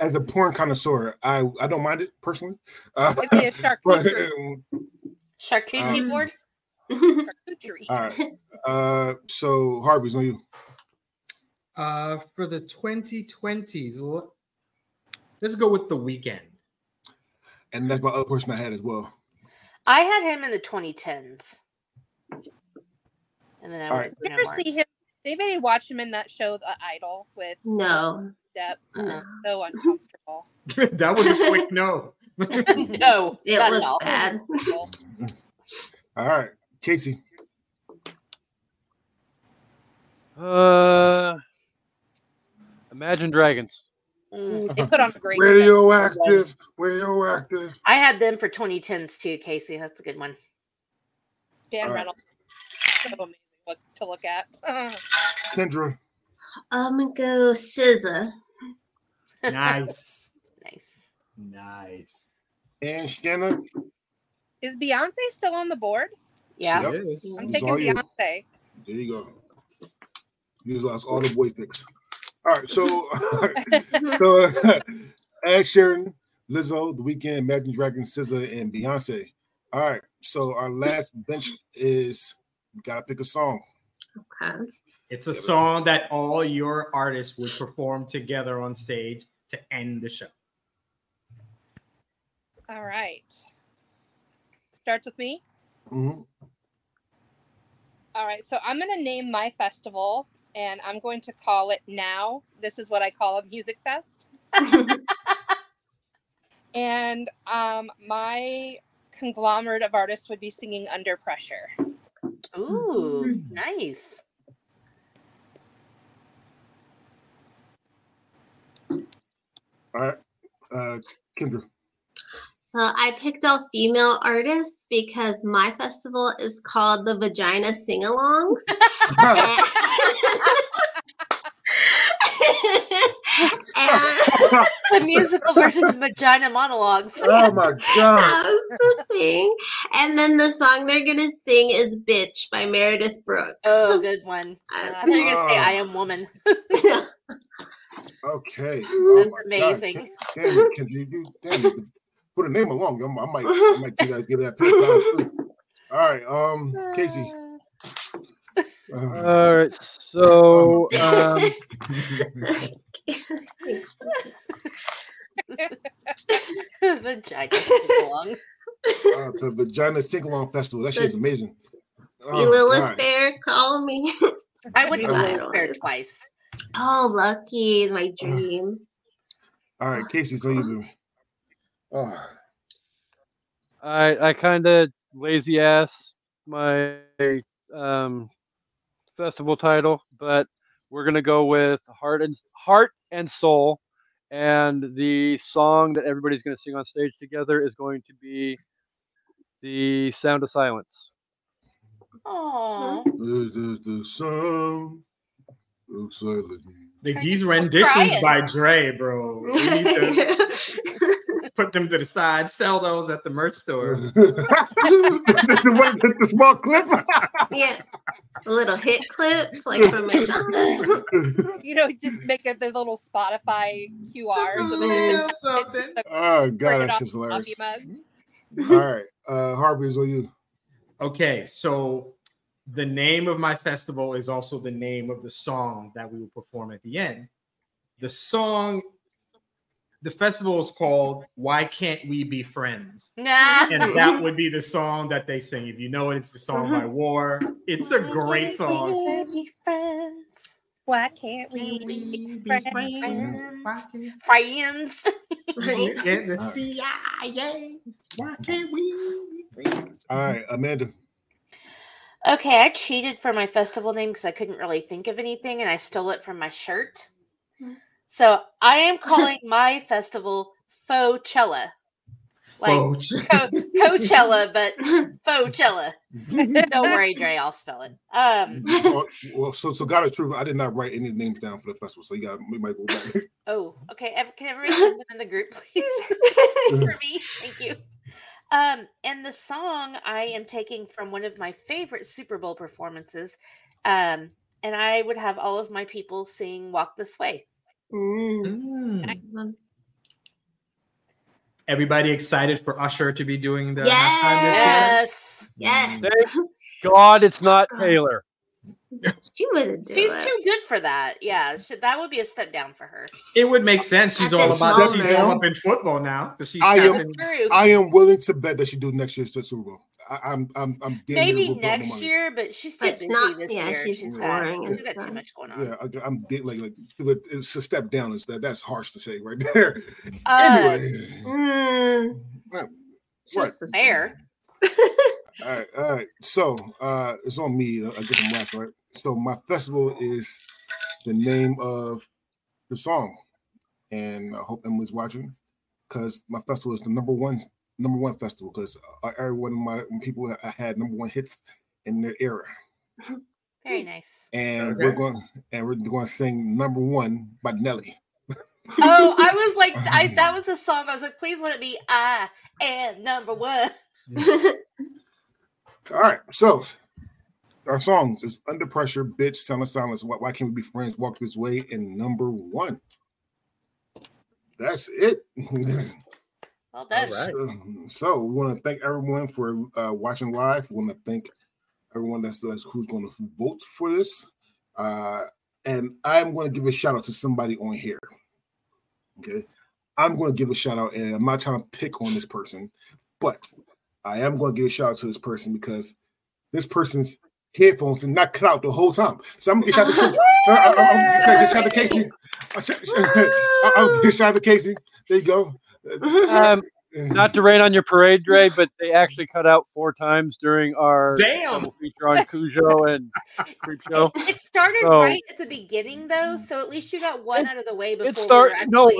As a porn connoisseur, I don't mind it personally. It'd be a charcuterie. Charcuterie board. All right. So Harvey's on you. For the 2020s, let's go with The Weeknd. And that's my other person I had as well. I had him in the 2010s. And then I went see him. Did anybody watch him in that show, The Idol? With no. Step. So uncomfortable. That was a quick no. No, it was bad. All right, Casey. Imagine Dragons. They put on a great Radioactive. Radioactive. I had them for 2010s too, Casey. That's a good one. Dan Reynolds. So amazing to look at. Kendra. I'm gonna go SZA. Nice. Nice. And Shanna. Is Beyonce still on the board? Yeah. I'm taking Beyonce. There you go. You lost all the boy picks. All right. So Ed Sheeran, Lizzo, The Weeknd, Imagine Dragons, SZA, and Beyonce. All right. So our last bench is we got to pick a song. Okay. It's a song that all your artists would perform together on stage to end the show. All right. Starts with me? Mm-hmm. All right. So I'm going to name my festival, and I'm going to call it Now. This is what I call a music fest. And my conglomerate of artists would be singing Under Pressure. Ooh, nice. All right, Kendra. So I picked out female artists because my festival is called the Vagina Sing-Alongs. The musical version of Vagina Monologues. Oh my god. That was the thing. And then the song they're gonna sing is Bitch by Meredith Brooks. Oh, good one. They're gonna say I Am Woman. Okay. Oh, that's amazing. Damn, can you put a name along? I might give that pick. All right, Casey. All right, so the Vagina Sing-Along Festival. That shit's amazing. Lilith Fair, call me. I went to Lilith Fair twice. Oh, lucky. My dream. All right, Casey, so you do. I kind of lazy ass my festival title, but we're gonna go with Heart and Soul, and the song that everybody's gonna sing on stage together is going to be The Sound of Silence. Aww. This is the sound of silence. These renditions by Dre, bro. We need to put them to the side. Sell those at the merch store. the small clip. Yeah. Little hit clips, like from McDonald's. Just make it the little Spotify QR. Something. Oh, God, that's just hilarious. All right. Harvey, will you? Okay, so the name of my festival is also the name of the song that we will perform at the end. The song, the festival is called Why Can't We Be Friends? Nah. And that would be the song that they sing. If you know it, it's the song by War. It's a great song. Why can't we be friends? Why can't we be friends? Friends. In the CIA. Why can't we be friends? All right, Amanda. Okay, I cheated for my festival name because I couldn't really think of anything, and I stole it from my shirt. So I am calling my festival Faux-Cella. Like Coachella, but Faux-Cella. Don't worry, Dre, I'll spell it. So God is true. I did not write any names down for the festival, so you got to make it back. Oh, okay. Can everybody send them in the group, please? For me, thank you. And the song I am taking from one of my favorite Super Bowl performances. And I would have all of my people sing Walk This Way. Mm. Everybody excited for Usher to be doing the halftime this year? Yes. Thank God it's not Taylor. She wouldn't do She's too good for that. Yeah, that would be a step down for her. It would make sense. She's all up in football now. I am willing to bet that she do next year's Super Bowl. I'm maybe next year, but she's still busy this year. She's boring. She's got too much going on. Yeah, I'm like it's a step down. That's harsh to say right there. Anyway, just the fair. All right. So it's on me. I guess I'm last, right? So my festival is the name of the song, and I hope Emily's watching because my festival is the number one festival because every one of my people I had number one hits in their era. Very nice. And we're going to sing Number One by Nelly. Oh, I was like, that was a song. I was like, please let it be I am number one. Yeah. All right, so our songs is Under Pressure, Bitch, Sound of Silence, Why Can't We Be Friends, Walk This Way, and Number One. That's it. Well done. All right. So we want to thank everyone for watching live. We want to thank everyone that's who's going to vote for this. And I'm going to give a shout out to somebody on here. Okay. I'm going to give a shout out, and I'm not trying to pick on this person, but I am going to give a shout out to this person because this person's headphones did not cut out the whole time. So I'm going to give a shout out to Casey. I'll give a shout out to Casey. There you go. Not to rain on your parade, Dre, but they actually cut out 4 times during our feature on Cujo and Creepshow. It started right at the beginning, though, so at least you got one out of the way before. It started. No.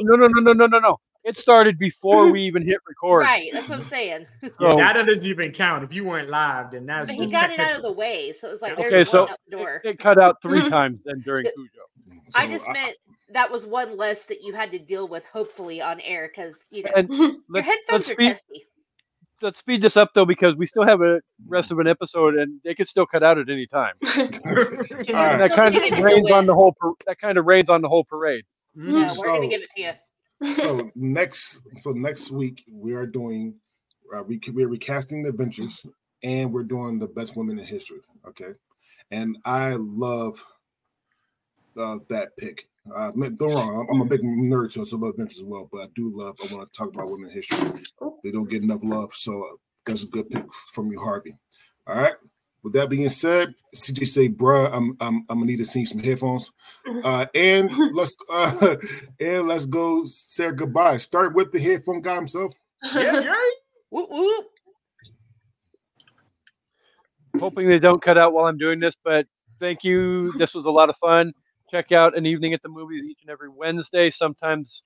It started before we even hit record. Right, that's what I'm saying. So, yeah, that doesn't even count. If you weren't live, then that's. But he got it out of the way, so it was like there's one out the door. It cut out 3 times then during Cujo. So, I just meant. That was one less that you had to deal with, hopefully, on air because you know your headphones are pesky. Let's speed this up though, because we still have a rest of an episode, and they could still cut out at any time. That kind of rains on the whole. That kind of rains on the whole parade. Yeah, we're gonna give it to you. so next week we are doing we're recasting the adventures, and we're doing the best women in history. Okay, and I love that pick. Don't wrong. I'm a big nerd, so I love adventures as well. But I do love. I want to talk about women in history. They don't get enough love, so that's a good pick from you, Harvey. All right. With that being said, CJ say, "Bruh, I'm gonna need to see some headphones." And let's go say goodbye. Start with the headphone guy himself. Yeah. Whoop whoop. Hoping they don't cut out while I'm doing this, but thank you. This was a lot of fun. Check out An Evening at the Movies each and every Wednesday. Sometimes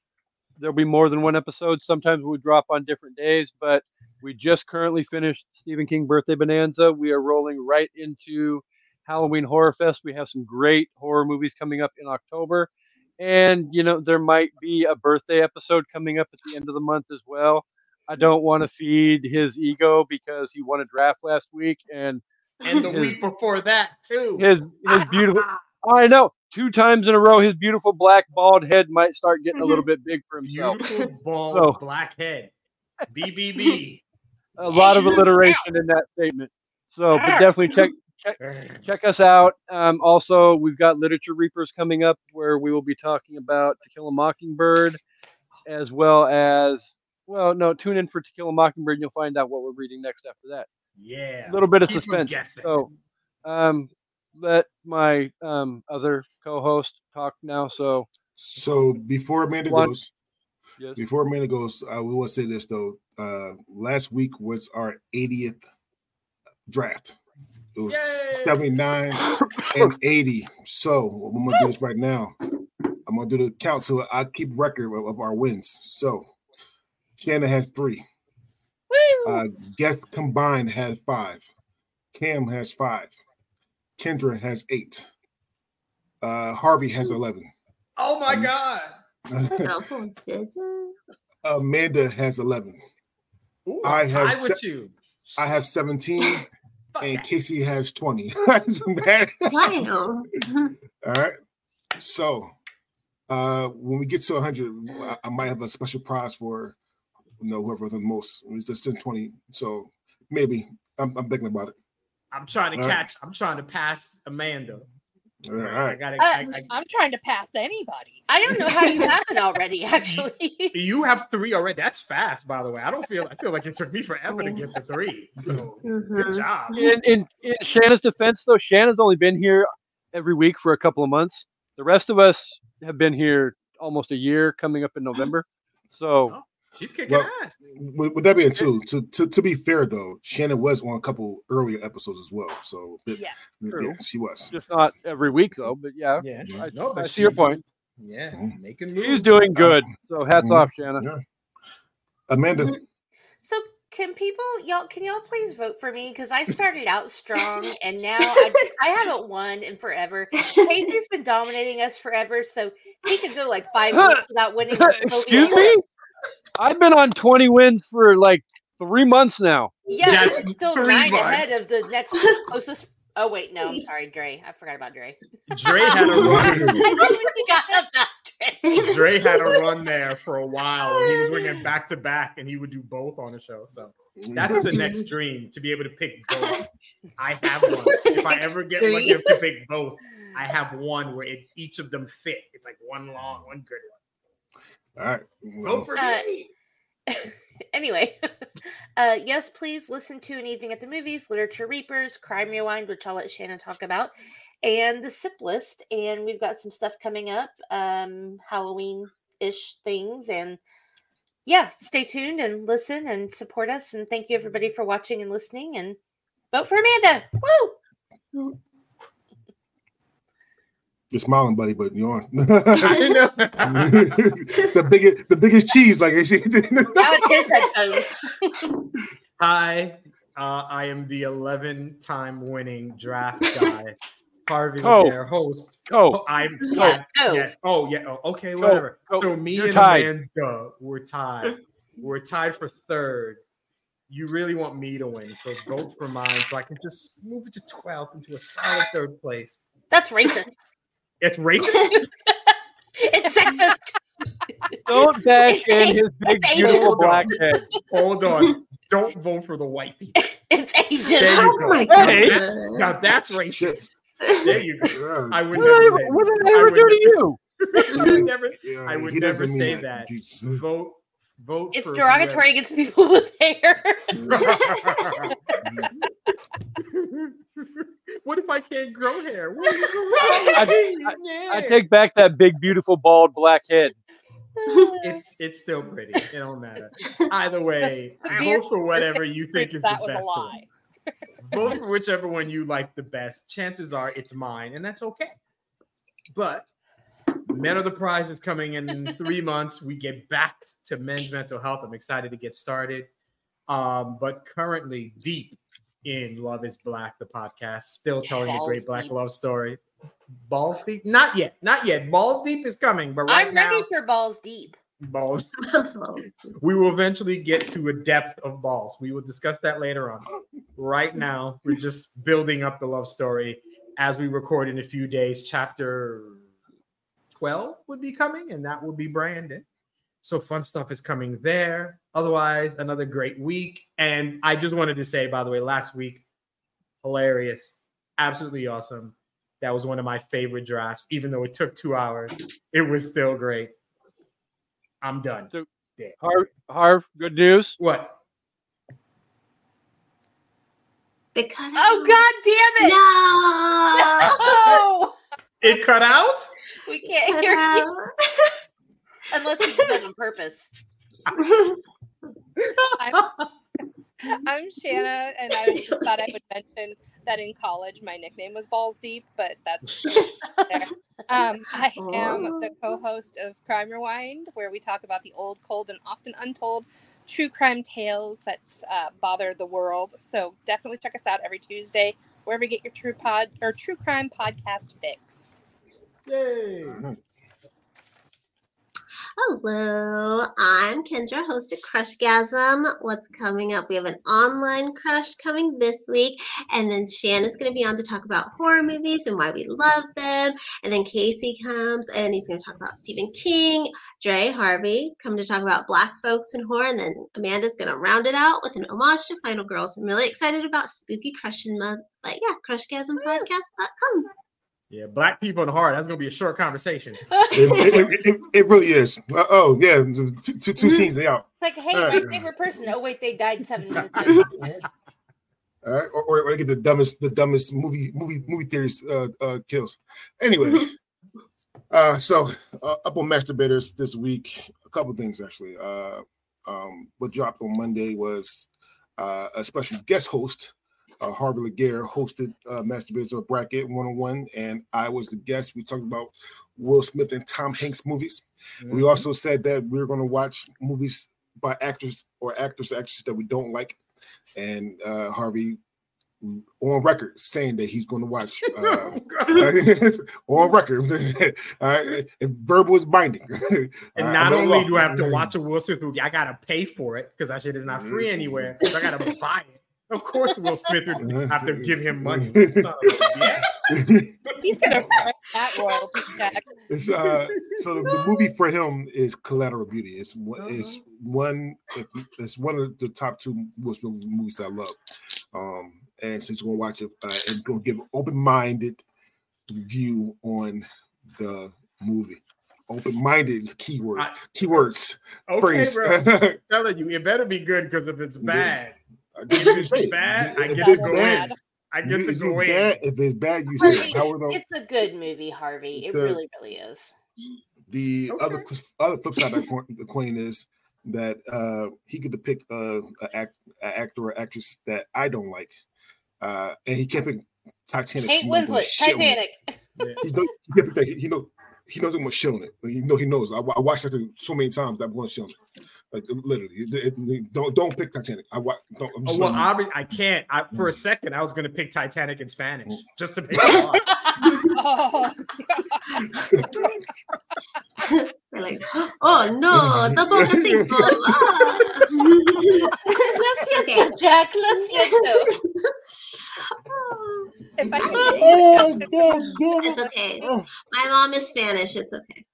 there'll be more than one episode. Sometimes we drop on different days, but we just currently finished Stephen King Birthday Bonanza. We are rolling right into Halloween Horror Fest. We have some great horror movies coming up in October. And, you know, there might be a birthday episode coming up at the end of the month as well. I don't want to feed his ego because he won a draft last week. And the week before that, too. His beautiful... I know. 2 times in a row, his beautiful black bald head might start getting a little bit big for himself. Beautiful bald black head. BBB. A lot of alliteration in that statement. So, but definitely check us out. Also, we've got Literature Reapers coming up where we will be talking about To Kill a Mockingbird as well as, tune in for To Kill a Mockingbird and you'll find out what we're reading next after that. Yeah. A little bit of suspense. So, let my other co-host talk now. So before Amanda goes, yes. I will say this though. Last week was our 80th draft. It was 79 and 80. So I'm gonna do this right now. I'm gonna do the count so I keep record of our wins. So Shanna has 3. Guest combined has 5. Cam has 5. Kendra has 8. Harvey has 11. Oh my God! Amanda has 11. Ooh, I have 17, and Casey has 20. All right. So when we get to 100, I might have a special prize for whoever the most. It's just 20, so maybe I'm thinking about it. I'm trying to I'm trying to pass Amanda. All right. I'm trying to pass anybody. I don't know how you have it already, actually. You have 3 already. That's fast, by the way. I feel like it took me forever to get to 3. So good job. In Shanna's defense, though, Shanna's only been here every week for a couple of months. The rest of us have been here almost a year coming up in November. So she's kicking ass. Would that be to be fair though, Shanna was on a couple earlier episodes as well. So she was. Just not every week though, but I see your point. Yeah, making moves. She's doing good. So hats off, Shanna. Yeah. Amanda. So can y'all please vote for me? Because I started out strong and now I haven't won in forever. Casey's been dominating us forever, so he could go like 5 weeks without winning. Excuse me? I've been on 20 wins for like 3 months now. Yeah, that's still 9 months ahead of the next closest. Oh wait, no, I'm sorry, Dre. I forgot about Dre. Dre had a run. I didn't forget about Dre had a run there for a while. He was winning back to back, and he would do both on the show. So that's the next dream, to be able to pick both. I have one. If I ever get lucky enough to pick both, I have one where each of them fit. It's like one long, one good one. All right. Well. Vote for me. Anyway, yes, please listen to An Evening at the Movies, Literature Reapers, Crime Rewind, which I'll let Shanna talk about, and The Sip List. And we've got some stuff coming up, Halloween-ish things. And yeah, stay tuned and listen and support us. And thank you, everybody, for watching and listening. And vote for Amanda. Woo! You're smiling, buddy, but you aren't. the biggest cheese, like I said. Now it tastes like those. Hi, I am the 11-time winning draft guy, Harvey, their host. Whatever. So me and Amanda were tied. We're tied for third. You really want me to win, so vote for mine, so I can just move it to 12th into a solid third place. That's racist. It's racist. It's sexist. Don't dash in his big, beautiful black head. Hold on. Don't vote for the white people. It's ageist. Oh my God. Now that's racist. There you go. I would never say that. What did I ever do to you? I would never say that. Vote. It's derogatory against people with hair. What if I can't grow hair? What is I take back that big, beautiful, bald, black head. It's still pretty. It don't matter. Either way, vote for whatever you think is the best one. Vote for whichever one you like the best. Chances are it's mine, and that's okay. But Men Are the Prize is coming in 3 months. We get back to men's mental health. I'm excited to get started. But currently deep in Love is Black, the podcast, still telling the great Black love story. Balls deep? Not yet. Balls deep is coming, but right now I'm ready for balls deep. Balls. We will eventually get to a depth of balls. We will discuss that later on. Right now, we're just building up the love story as we record in a few days. Chapter 12 would be coming, and that will be branded. So fun stuff is coming there. Otherwise, another great week. And I just wanted to say, by the way, last week, hilarious, absolutely awesome. That was one of my favorite drafts. Even though it took 2 hours, it was still great. I'm done. So, Harv, good news. What? They cut out. Oh, God damn it. No. It cut out? We can't hear you. Unless it's done on purpose. I'm Shanna, and I just thought I would mention that in college my nickname was Balls Deep, but that's I am the co-host of Crime Rewind, where we talk about the old, cold, and often untold true crime tales that bother the world. So definitely check us out every Tuesday, wherever you get your true crime podcast fix. Yay! Hello, I'm Kendra, host of Crush Gasm. What's coming up? We have an online crush coming this week, and then Shanna's going to be on to talk about horror movies and why we love them, and then Casey comes, and he's going to talk about Stephen King. Dre, Harvey come to talk about Black folks and horror, and then Amanda's going to round it out with an homage to Final Girls. I'm really excited about Spooky Crushin' Month, but yeah, CrushGasmPodcast.com. Yeah, Black people in the heart. That's going to be a short conversation. It really is. Oh, yeah. Two scenes, they out. It's like, hey, my favorite person. Oh, wait, they died 7 minutes ago. All right. Or get the dumbest movie theories kills. Anyway, so up on Mass Debaters this week, a couple things, actually. What dropped on Monday was a special guest host. Harvey Laguerre hosted Masterbits of Bracket 101, and I was the guest. We talked about Will Smith and Tom Hanks movies. Mm-hmm. We also said that we were going to watch movies by actors or actresses that we don't like. And Harvey, on record, saying that he's going to watch. On record. And verbal is binding. And not only do I have to watch a Will Smith movie, I got to pay for it because that shit is not free anywhere. So I got to buy it. Of course, Will Smith would have to give him money. Son of a bitch. He's gonna wreck that world. It's so the movie for him is Collateral Beauty. It's one of the top two movies I love. And since we're gonna watch it, and gonna give an open-minded view on the movie. Open-minded is keyword. Keywords. Okay, bro. I'm telling you, it better be good because if it's bad, I get to go in. If it's bad, you say it's a good movie, Harvey. It really, really is. The other flip side of the coin is that he could depict an actor or actress that I don't like, and he can't pick Titanic. Kate Winslet, Titanic. He knows I'm going to show it. Like, he knows. I watched that thing so many times that I'm going to show it. Like, literally. Don't pick Titanic. I can't. For a second, I was going to pick Titanic in Spanish just to pick it off. Like, oh, no. Tampoco cinco. Lo siento, Jack. Lo siento. If I it's okay. My mom is Spanish. It's okay.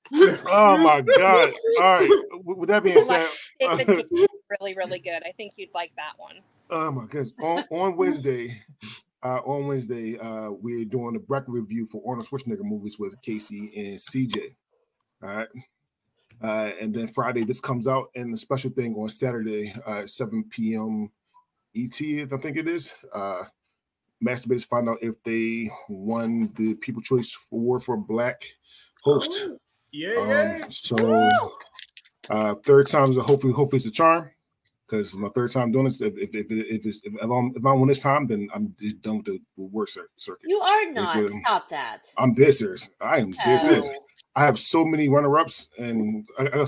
Oh my God! All right. With that being said, it's really, really good. I think you'd like that one. Oh my goodness! On Wednesday, we're doing a bracket review for Arnold Schwarzenegger movies with Casey and CJ. All right. And then Friday, this comes out, and the special thing on Saturday, 7 p.m. ET, I think it is. Masterbits find out if they won the People Choice Award for Black host. Oh, yeah. Third time is hopefully it's a charm, because my third time doing this. If I'm on this time, then I'm done with the work circuit. You are not. Stop that. I'm this serious. I am this serious. I have so many runner-ups, and I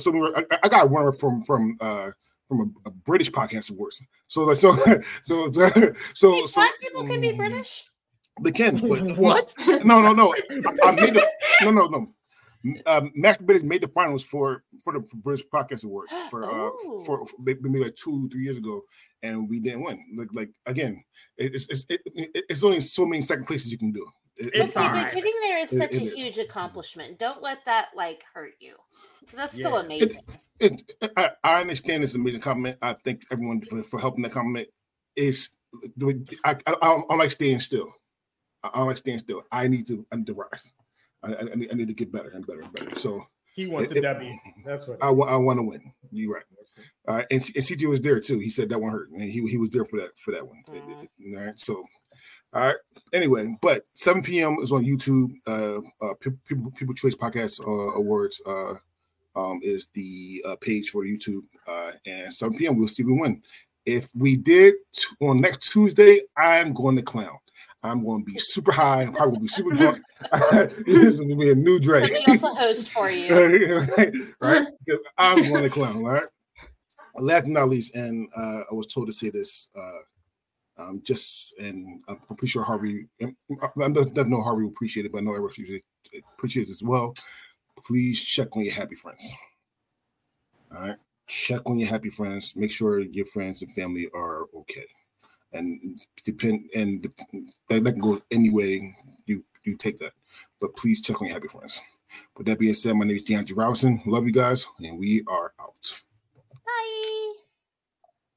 got a runner-up from a British Podcast Awards. So black people can be British? They can, but what? No. I made the, no. Masterbits made the finals for the British Podcast Awards for maybe like 2-3 years ago, and we didn't win. Like again, it's only so many second places you can do. But getting there is such a huge accomplishment. Don't let that hurt you. That's still amazing. I understand it's an amazing compliment. I thank everyone for helping that compliment. I don't like staying still. I need to rise. I need to get better and better and better. So he wants a W. That's what I want to win. You're right. Okay. And CJ was there too. He said that one hurt, and he was there for that one. Mm-hmm. All right. So. All right. Anyway, but 7 p.m. is on YouTube. People Choice Podcast Awards is the page for YouTube. And 7 p.m. we'll see if we win. If we did on next Tuesday, I'm going to clown. I'm going to be super high. I'm probably going to be super drunk. It's going to be a new Dre. Somebody else will host for you. Right? I'm going to clown. All right. Last but not least, and I was told to say this. And I'm pretty sure Harvey, I don't know Harvey will appreciate it, but I know everyone usually appreciates it as well. Please check on your happy friends. All right, check on your happy friends. Make sure your friends and family are okay. And that can go any way you take that. But please check on your happy friends. With that being said, my name is DeAndre Robson. Love you guys, and we are.